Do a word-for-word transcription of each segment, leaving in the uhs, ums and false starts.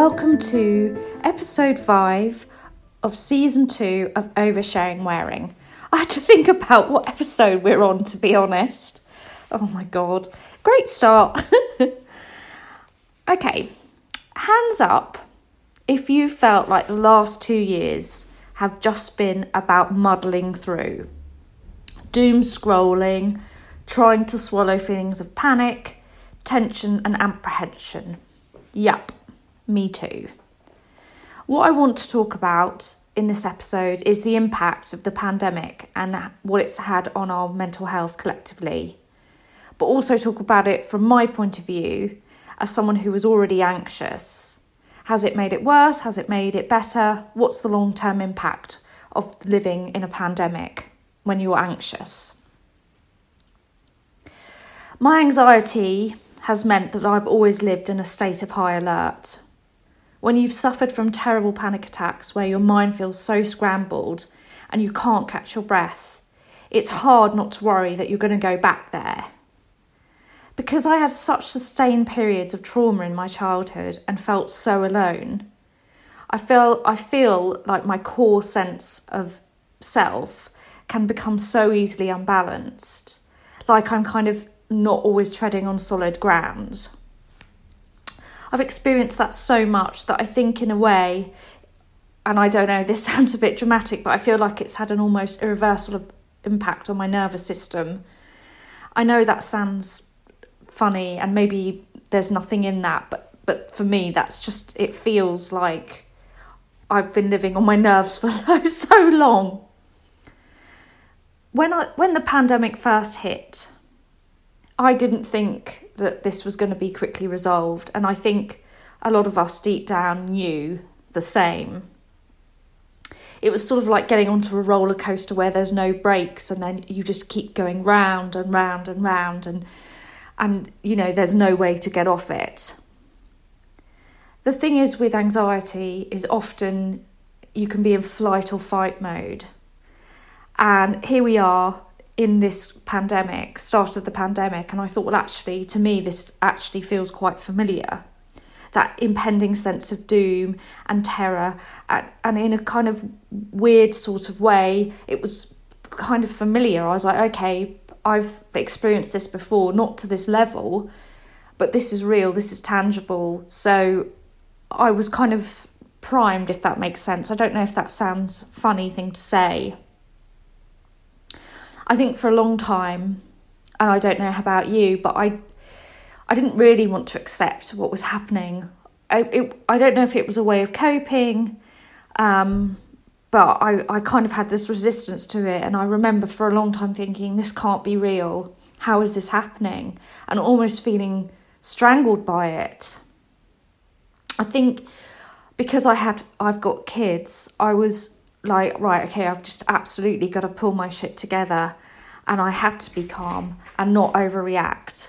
welcome to episode five of season two of Oversharing Wearing. I had to think about what episode we're on, to be honest. Oh my God. Great start. Okay, hands up if you felt like the last two years have just been about muddling through, doom scrolling, trying to swallow feelings of panic, tension and apprehension. Yup, me too. What I want to talk about in this episode is the impact of the pandemic and what it's had on our mental health collectively, but also talk about it from my point of view as someone who was already anxious. Has it made it worse? Has it made it better? What's the long-term impact of living in a pandemic when you're anxious? My anxiety has meant that I've always lived in a state of high alert. When you've suffered from terrible panic attacks where your mind feels so scrambled and you can't catch your breath, it's hard not to worry that you're going to go back there. Because I had such sustained periods of trauma in my childhood and felt so alone, I feel, I feel like my core sense of self can become so easily unbalanced, like I'm kind of not always treading on solid ground. I've experienced that so much that I think, in a way, and I don't know, this sounds a bit dramatic, but I feel like it's had an almost irreversible impact on my nervous system. I know that sounds funny and maybe there's nothing in that, but but for me that's just, it feels like I've been living on my nerves for so long. When I when the pandemic first hit, I didn't think that this was going to be quickly resolved, and I think a lot of us deep down knew the same. It was sort of like getting onto a roller coaster where there's no brakes, and then you just keep going round and round and round, and and you know there's no way to get off it. The thing is with anxiety is often you can be in flight or fight mode, and here we are in this pandemic, start of the pandemic, and I thought, well, actually to me this actually feels quite familiar, that impending sense of doom and terror, and, and in a kind of weird sort of way it was kind of familiar. I was like, okay, I've experienced this before, not to this level, but this is real, this is tangible. So I was kind of primed, if that makes sense. I don't know if that sounds a funny thing to say. I think for a long time, and I don't know about you, but I I didn't really want to accept what was happening. I, it, I don't know if it was a way of coping, um, but I, I kind of had this resistance to it. And I remember for a long time thinking, this can't be real. How is this happening? And almost feeling strangled by it. I think because I had, I've got kids, I was like, right, okay, I've just absolutely got to pull my shit together, and I had to be calm and not overreact.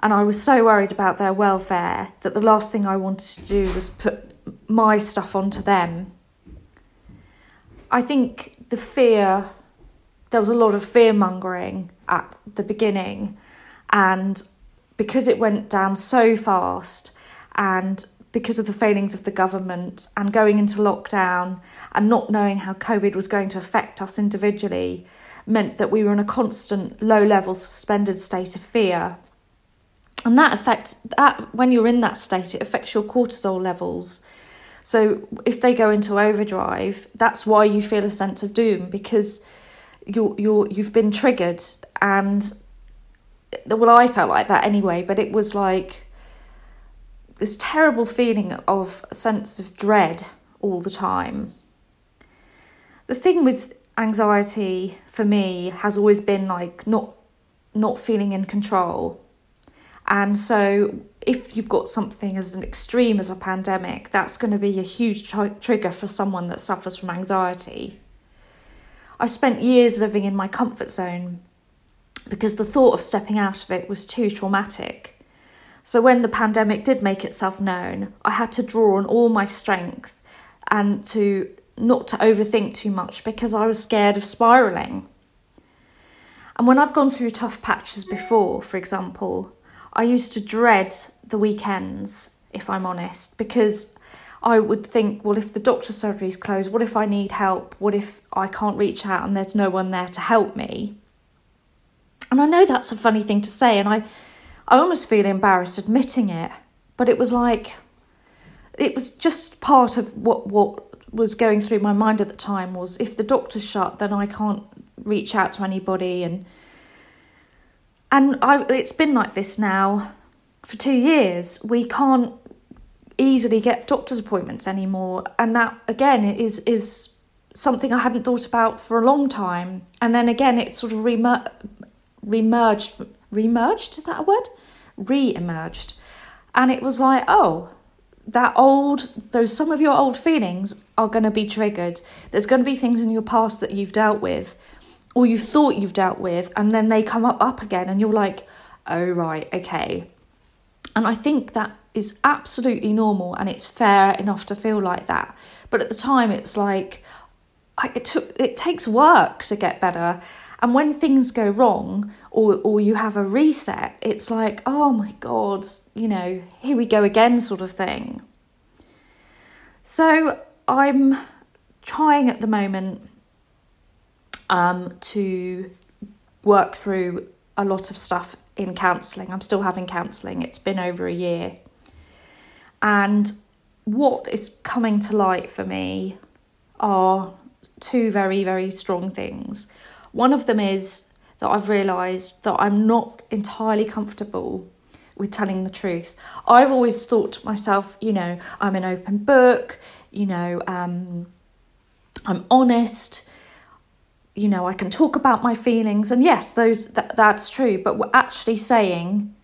And I was so worried about their welfare that the last thing I wanted to do was put my stuff onto them. I think the fear, there was a lot of fear mongering at the beginning, and because it went down so fast, and because of the failings of the government and going into lockdown and not knowing how COVID was going to affect us individually, meant that we were in a constant low-level suspended state of fear. And that affects, that, when you're in that state, it affects your cortisol levels. So if they go into overdrive, that's why you feel a sense of doom, because you're, you're, you've been triggered. And, well, I felt like that anyway, but it was like this terrible feeling of a sense of dread all the time. The thing with anxiety for me has always been like not not feeling in control. And so if you've got something as an extreme as a pandemic, that's going to be a huge tr- trigger for someone that suffers from anxiety. I spent years living in my comfort zone because the thought of stepping out of it was too traumatic. So when the pandemic did make itself known, I had to draw on all my strength and to not to overthink too much because I was scared of spiralling. And when I've gone through tough patches before, for example, I used to dread the weekends if I'm honest, because I would think, well, if the doctor's surgery is closed, what if I need help? What if I can't reach out and there's no one there to help me? And I know that's a funny thing to say, and I, I almost feel embarrassed admitting it, but it was like, it was just part of what, what was going through my mind at the time was, if the doctor's shut, then I can't reach out to anybody. And and I, it's been like this now for two years. We can't easily get doctor's appointments anymore. And that, again, is is something I hadn't thought about for a long time. And then again, it sort of remer- remerged. Remerged? Is that a word? Re-emerged. And it was like, oh, that old, those some of your old feelings are going to be triggered. There's going to be things in your past that you've dealt with, or you thought you've dealt with, and then they come up, up again, and you're like, oh, right, okay. And I think that is absolutely normal, and it's fair enough to feel like that. But at the time, it's like, I, it, took, it takes work to get better. And when things go wrong, or, or you have a reset, it's like, oh my God, you know, here we go again sort of thing. So I'm trying at the moment um, to work through a lot of stuff in counselling. I'm still having counselling. It's been over a year. And what is coming to light for me are two very, very strong things. One of them is that I've realised that I'm not entirely comfortable with telling the truth. I've always thought to myself, you know, I'm an open book, you know, um, I'm honest, you know, I can talk about my feelings. And yes, those th- that's true. But we're actually saying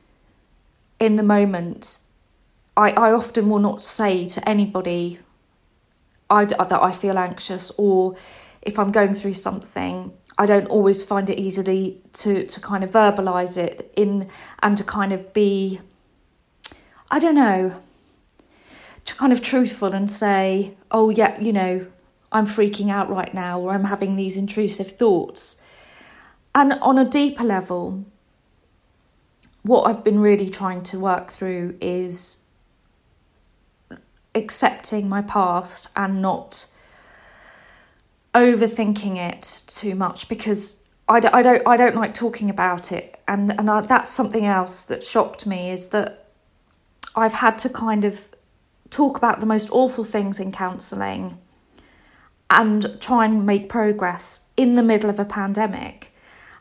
in the moment, I, I often will not say to anybody I, that I feel anxious, or if I'm going through something, I don't always find it easily to, to kind of verbalise it in, and to kind of be, I don't know, to kind of truthful and say, oh yeah, you know, I'm freaking out right now, or I'm having these intrusive thoughts. And on a deeper level, what I've been really trying to work through is accepting my past and not overthinking it too much, because I don't, I don't, I don't like talking about it. And, and I, that's something else that shocked me, is that I've had to kind of talk about the most awful things in counselling and try and make progress in the middle of a pandemic.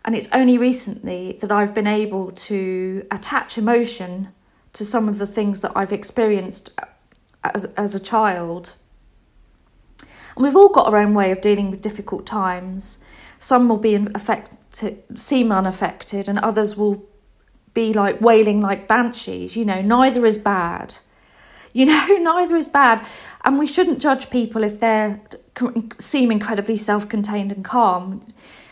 And it's only recently that I've been able to attach emotion to some of the things that I've experienced as, as a child. And we've all got our own way of dealing with difficult times. Some will be affected, seem unaffected, and others will be like wailing like banshees. You know, neither is bad. You know, neither is bad. And we shouldn't judge people if they seem incredibly self-contained and calm.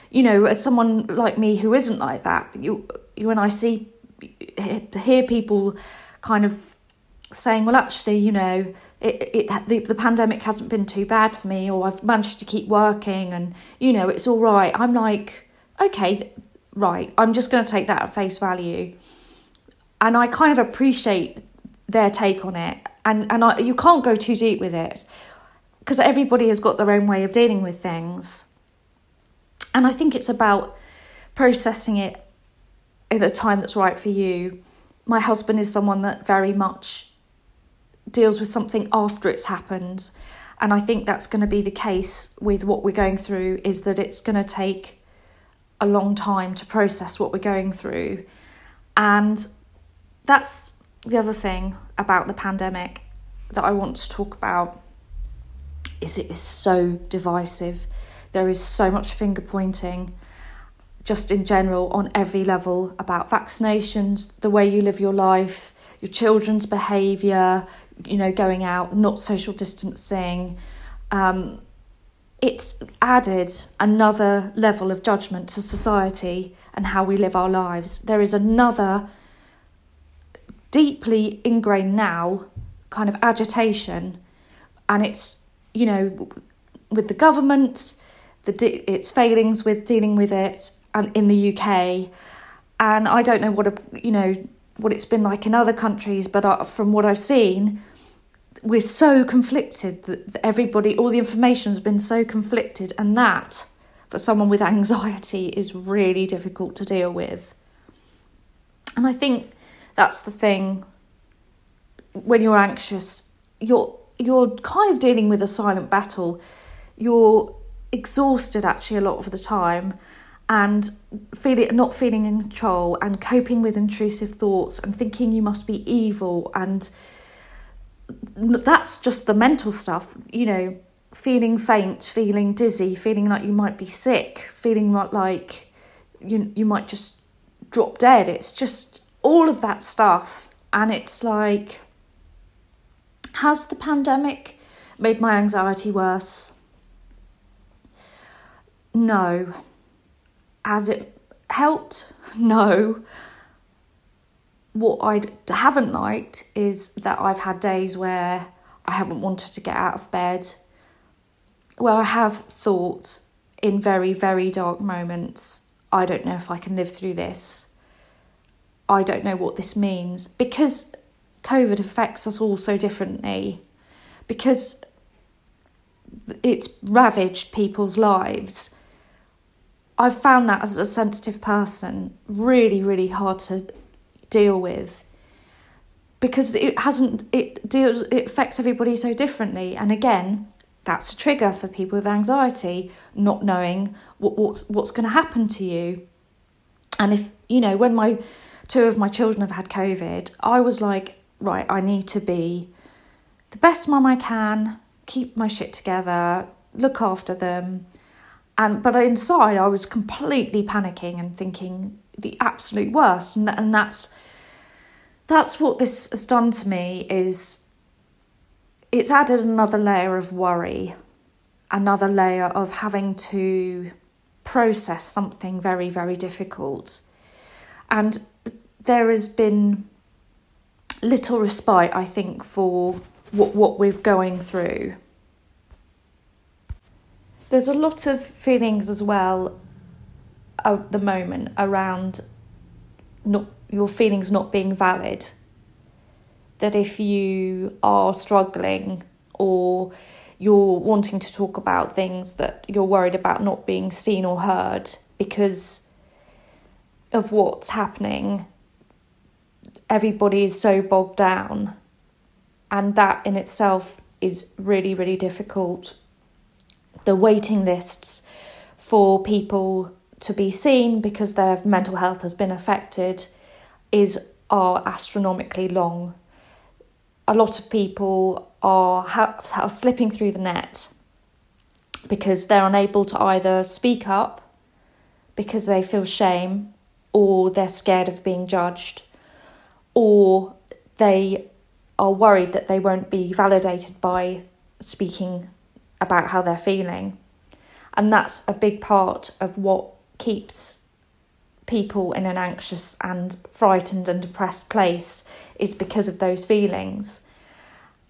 You know, as someone like me who isn't like that, you, you and I see, hear people kind of saying, well, actually, you know, it, it the, the pandemic hasn't been too bad for me, or I've managed to keep working, and, you know, it's all right. I'm like, okay, right, I'm just going to take that at face value. And I kind of appreciate their take on it. And, and I, you can't go too deep with it, because everybody has got their own way of dealing with things. And I think it's about processing it at a time that's right for you. My husband is someone that very much deals with something after it's happened, and I think that's going to be the case with what we're going through, is that it's going to take a long time to process what we're going through. And that's the other thing about the pandemic that I want to talk about, is it is so divisive. There is so much finger pointing just in general on every level, about vaccinations, the way you live your life, your children's behaviour, you know, going out, not social distancing. Um, it's added another level of judgment to society and how we live our lives. There is another deeply ingrained now kind of agitation, and it's, you know, with the government, the de- its failings with dealing with it, and in the U K, and I don't know what a, you know, what it's been like in other countries, but uh, from what I've seen, we're so conflicted that everybody, all the information has been so conflicted, and that for someone with anxiety is really difficult to deal with. And I think that's the thing. When you're anxious, you're you're kind of dealing with a silent battle. You're exhausted actually a lot of the time, and feel it, not feeling in control, and coping with intrusive thoughts, and thinking you must be evil, and that's just the mental stuff, you know, feeling faint, feeling dizzy, feeling like you might be sick, feeling like you you might just drop dead. It's just all of that stuff. And it's like, has the pandemic made my anxiety worse? No. Has it helped? No. What I haven't liked is that I've had days where I haven't wanted to get out of bed, where I have thought in very, very dark moments, I don't know if I can live through this. I don't know what this means, because COVID affects us all so differently, because it's ravaged people's lives. I've found that as a sensitive person really, really hard to deal with, because it hasn't it deals it affects everybody so differently. And again, that's a trigger for people with anxiety, not knowing what, what what's going to happen to you. And if you know, when my two of my children have had COVID, I was like, right, I need to be the best mum I can, keep my shit together, look after them. And but inside I was completely panicking and thinking the absolute worst, and and that's that's what this has done to me. Is it's added another layer of worry, another layer of having to process something very, very difficult. And there has been little respite, I think, for what what we're going through. There's a lot of feelings as well at the moment around not your feelings not being valid. That if you are struggling or you're wanting to talk about things, that you're worried about not being seen or heard because of what's happening. Everybody is so bogged down, and that in itself is really, really difficult. The waiting lists for people to be seen because their mental health has been affected is are astronomically long. A lot of people are, have, are slipping through the net because they're unable to either speak up because they feel shame, or they're scared of being judged, or they are worried that they won't be validated by speaking about how they're feeling. And that's a big part of what keeps people in an anxious and frightened and depressed place, is because of those feelings.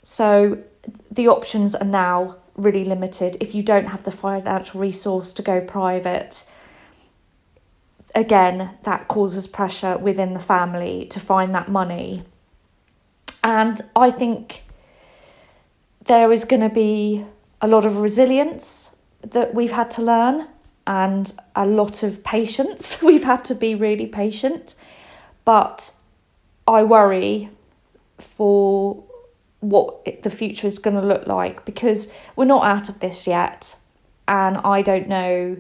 So the options are now really limited. If you don't have the financial resource to go private, again, that causes pressure within the family to find that money. And I think there is going to be a lot of resilience that we've had to learn, and a lot of patience. We've had to be really patient. But I worry for what it, the future is going to look like, because we're not out of this yet, and I don't know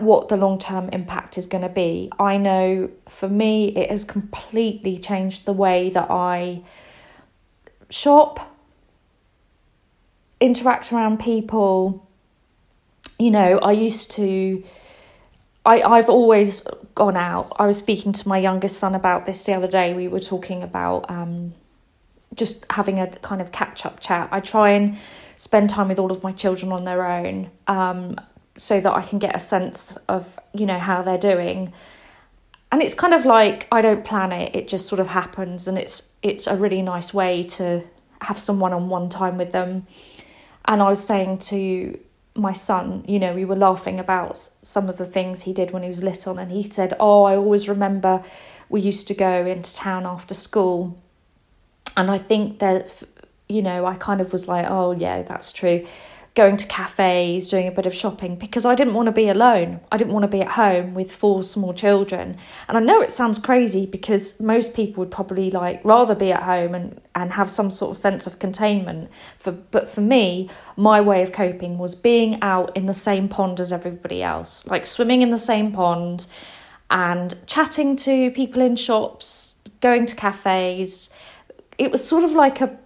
what the long-term impact is going to be. I know for me it has completely changed the way that I shop, interact around people. You know, I used to, I, I've always gone out. I was speaking to my youngest son about this the other day. We were talking about um, just having a kind of catch-up chat. I try and spend time with all of my children on their own um, so that I can get a sense of, you know, how they're doing. And it's kind of like, I don't plan it. It just sort of happens. And it's it's a really nice way to have some one-on-one time with them. And I was saying to my son, you know, we were laughing about some of the things he did when he was little, and he said, oh, I always remember we used to go into town after school. And I think that, you know, I kind of was like, oh, yeah, that's true. Going to cafes, doing a bit of shopping, because I didn't want to be alone. I didn't want to be at home with four small children. And I know it sounds crazy, because most people would probably like rather be at home and, and have some sort of sense of containment. For, but for me, my way of coping was being out in the same pond as everybody else, like swimming in the same pond and chatting to people in shops, going to cafes. It was sort of like a,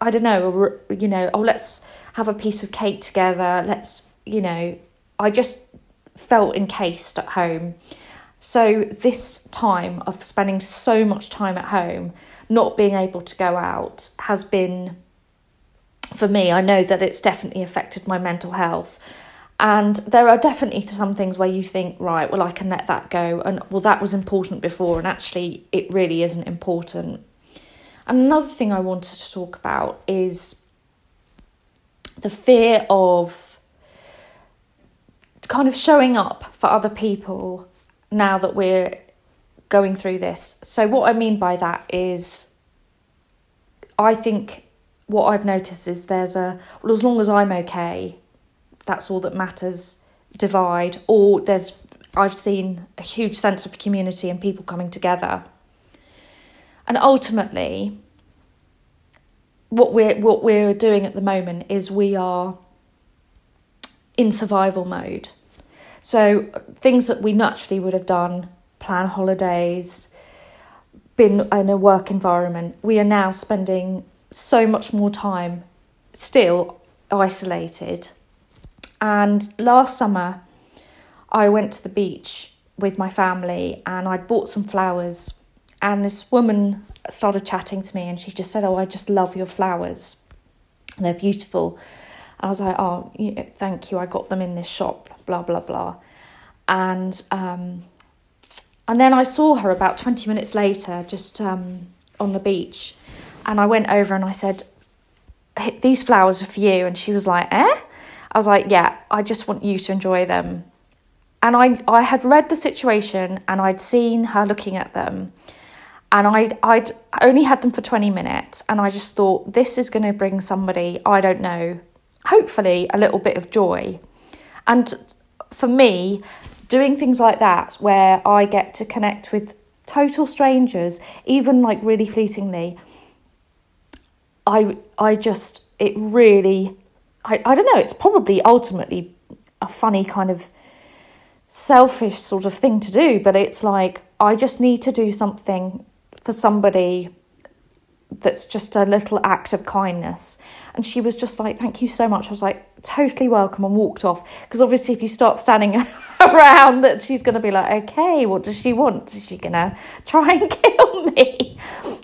I don't know, a, you know, oh, let's have a piece of cake together, let's, you know, I just felt encased at home. So this time of spending so much time at home, not being able to go out, has been, for me, I know that it's definitely affected my mental health. And there are definitely some things where you think, right, well, I can let that go, and well, that was important before, and actually it really isn't important. And another thing I wanted to talk about is the fear of kind of showing up for other people now that we're going through this. So what I mean by that is, I think what I've noticed is there's a, well, as long as I'm okay, that's all that matters, divide. Or there's, I've seen a huge sense of community and people coming together. And ultimately, What we're, what we're doing at the moment is we are in survival mode. So things that we naturally would have done, plan holidays, been in a work environment, we are now spending so much more time still isolated. And last summer, I went to the beach with my family and I bought some flowers. And this woman started chatting to me and she just said, oh, I just love your flowers. They're beautiful. And I was like, oh, you know, thank you. I got them in this shop, blah, blah, blah. And um, and then I saw her about twenty minutes later, just um, on the beach. And I went over and I said, these flowers are for you. And she was like, eh? I was like, yeah, I just want you to enjoy them. And I, I had read the situation and I'd seen her looking at them. And I'd, I'd only had them for twenty minutes. And I just thought, this is going to bring somebody, I don't know, hopefully a little bit of joy. And for me, doing things like that, where I get to connect with total strangers, even like really fleetingly, I I just, it really, I, I don't know, it's probably ultimately a funny kind of selfish sort of thing to do. But it's like, I just need to do something for somebody that's just a little act of kindness. And she was just like, thank you so much. I was like, totally welcome, and walked off. Because obviously if you start standing around, that she's going to be like, okay, what does she want? Is she going to try and kill me?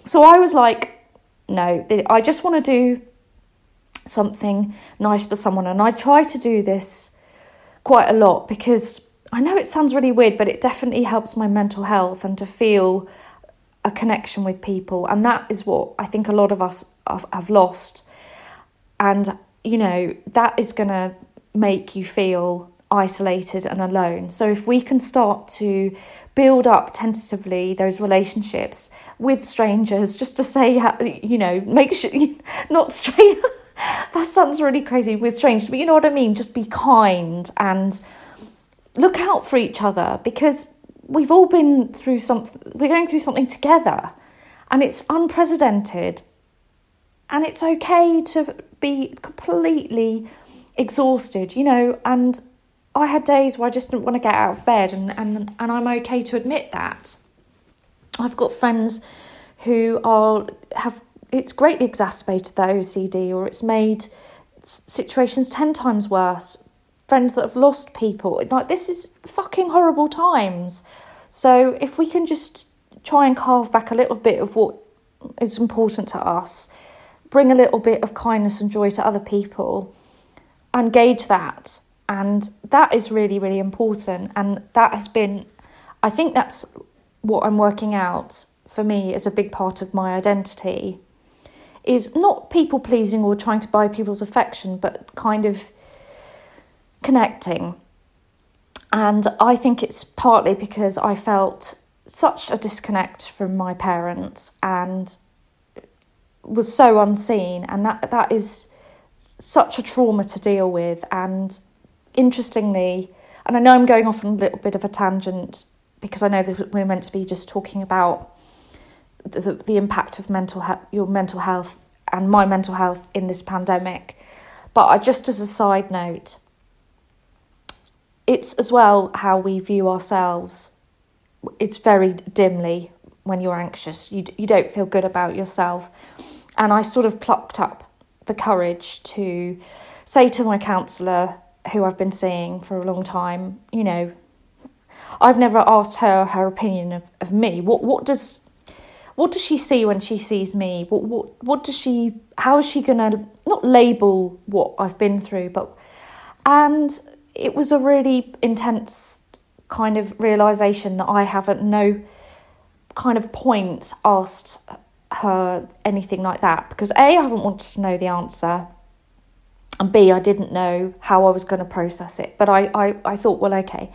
So I was like, no, I just want to do something nice for someone. And I try to do this quite a lot, because I know it sounds really weird, but it definitely helps my mental health and to feel a connection with people. And that is what I think a lot of us have lost. And, you know, that is going to make you feel isolated and alone. So if we can start to build up tentatively those relationships with strangers, just to say, you know, make sure you're not strangers. That sounds really crazy, with strangers, but you know what I mean? Just be kind and look out for each other, because we've all been through something, we're going through something together, and it's unprecedented, and it's okay to be completely exhausted, you know. And I had days where I just didn't want to get out of bed, and, and, and I'm okay to admit that. I've got friends who are, have, it's greatly exacerbated their O C D, or it's made situations ten times worse. Friends that have lost people, like, this is fucking horrible times. So if we can just try and carve back a little bit of what is important to us, bring a little bit of kindness and joy to other people, and gauge that, and that is really, really important. And that has been, I think that's what I'm working out for me is a big part of my identity, is not people pleasing or trying to buy people's affection, but kind of connecting. And I think it's partly because I felt such a disconnect from my parents and was so unseen, and that that is such a trauma to deal with. And interestingly, and I know I'm going off on a little bit of a tangent because I know that we're meant to be just talking about the, the, the impact of mental he- your mental health and my mental health in this pandemic, but I, just as a side note, it's as well how we view ourselves. It's very dimly when you're anxious. You you don't feel good about yourself. And I sort of plucked up the courage to say to my counsellor, who I've been seeing for a long time, you know, I've never asked her her opinion of, of me. What what does what does she see when she sees me? What what what does she? How is she gonna not label what I've been through? But and. It was a really intense kind of realisation that I have at no kind of point asked her anything like that, because A, I haven't wanted to know the answer, and B, I didn't know how I was going to process it. But I, I, I thought, well, okay.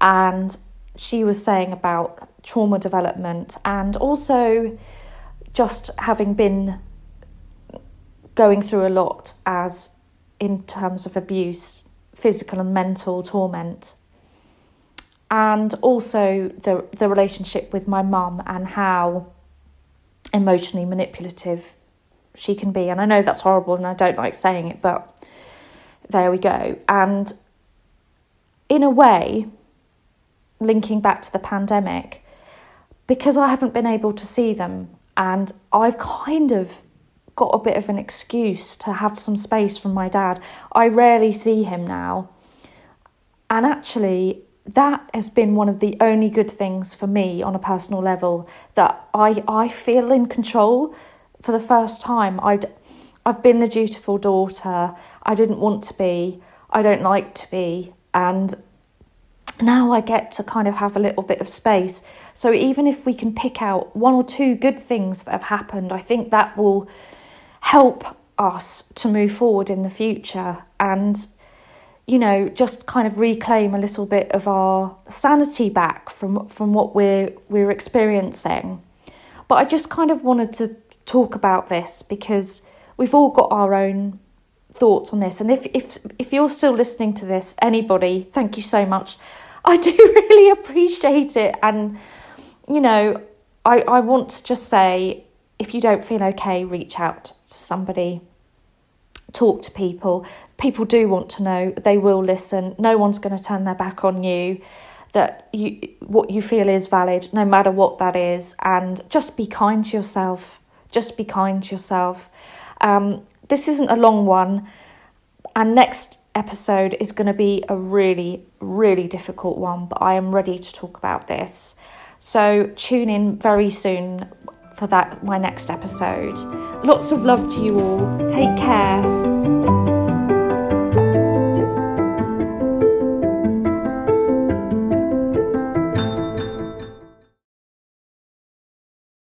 And she was saying about trauma development and also just having been going through a lot as in terms of abuse, physical and mental torment, and also the the relationship with my mum and how emotionally manipulative she can be. And I know that's horrible and I don't like saying it, but there we go. And in a way, linking back to the pandemic, because I haven't been able to see them, and I've kind of got a bit of an excuse to have some space from my dad. I rarely see him now. And actually, that has been one of the only good things for me on a personal level, that I, I feel in control for the first time. I'd, I've been the dutiful daughter. I didn't want to be. I don't like to be. And now I get to kind of have a little bit of space. So even if we can pick out one or two good things that have happened, I think that will help us to move forward in the future and, you know, just kind of reclaim a little bit of our sanity back from from what we're we're experiencing. But I just kind of wanted to talk about this because we've all got our own thoughts on this. And if if if you're still listening to this, anybody, thank you so much. I do really appreciate it. And, you know, I, I want to just say, if you don't feel okay, reach out to somebody, talk to people. People do want to know, they will listen. No one's going to turn their back on you, that you what you feel is valid, no matter what that is. And just be kind to yourself, just be kind to yourself. Um, this isn't a long one, and next episode is going to be a really, really difficult one, but I am ready to talk about this. So tune in very soon for that, my next episode. Lots of love to you all. Take care.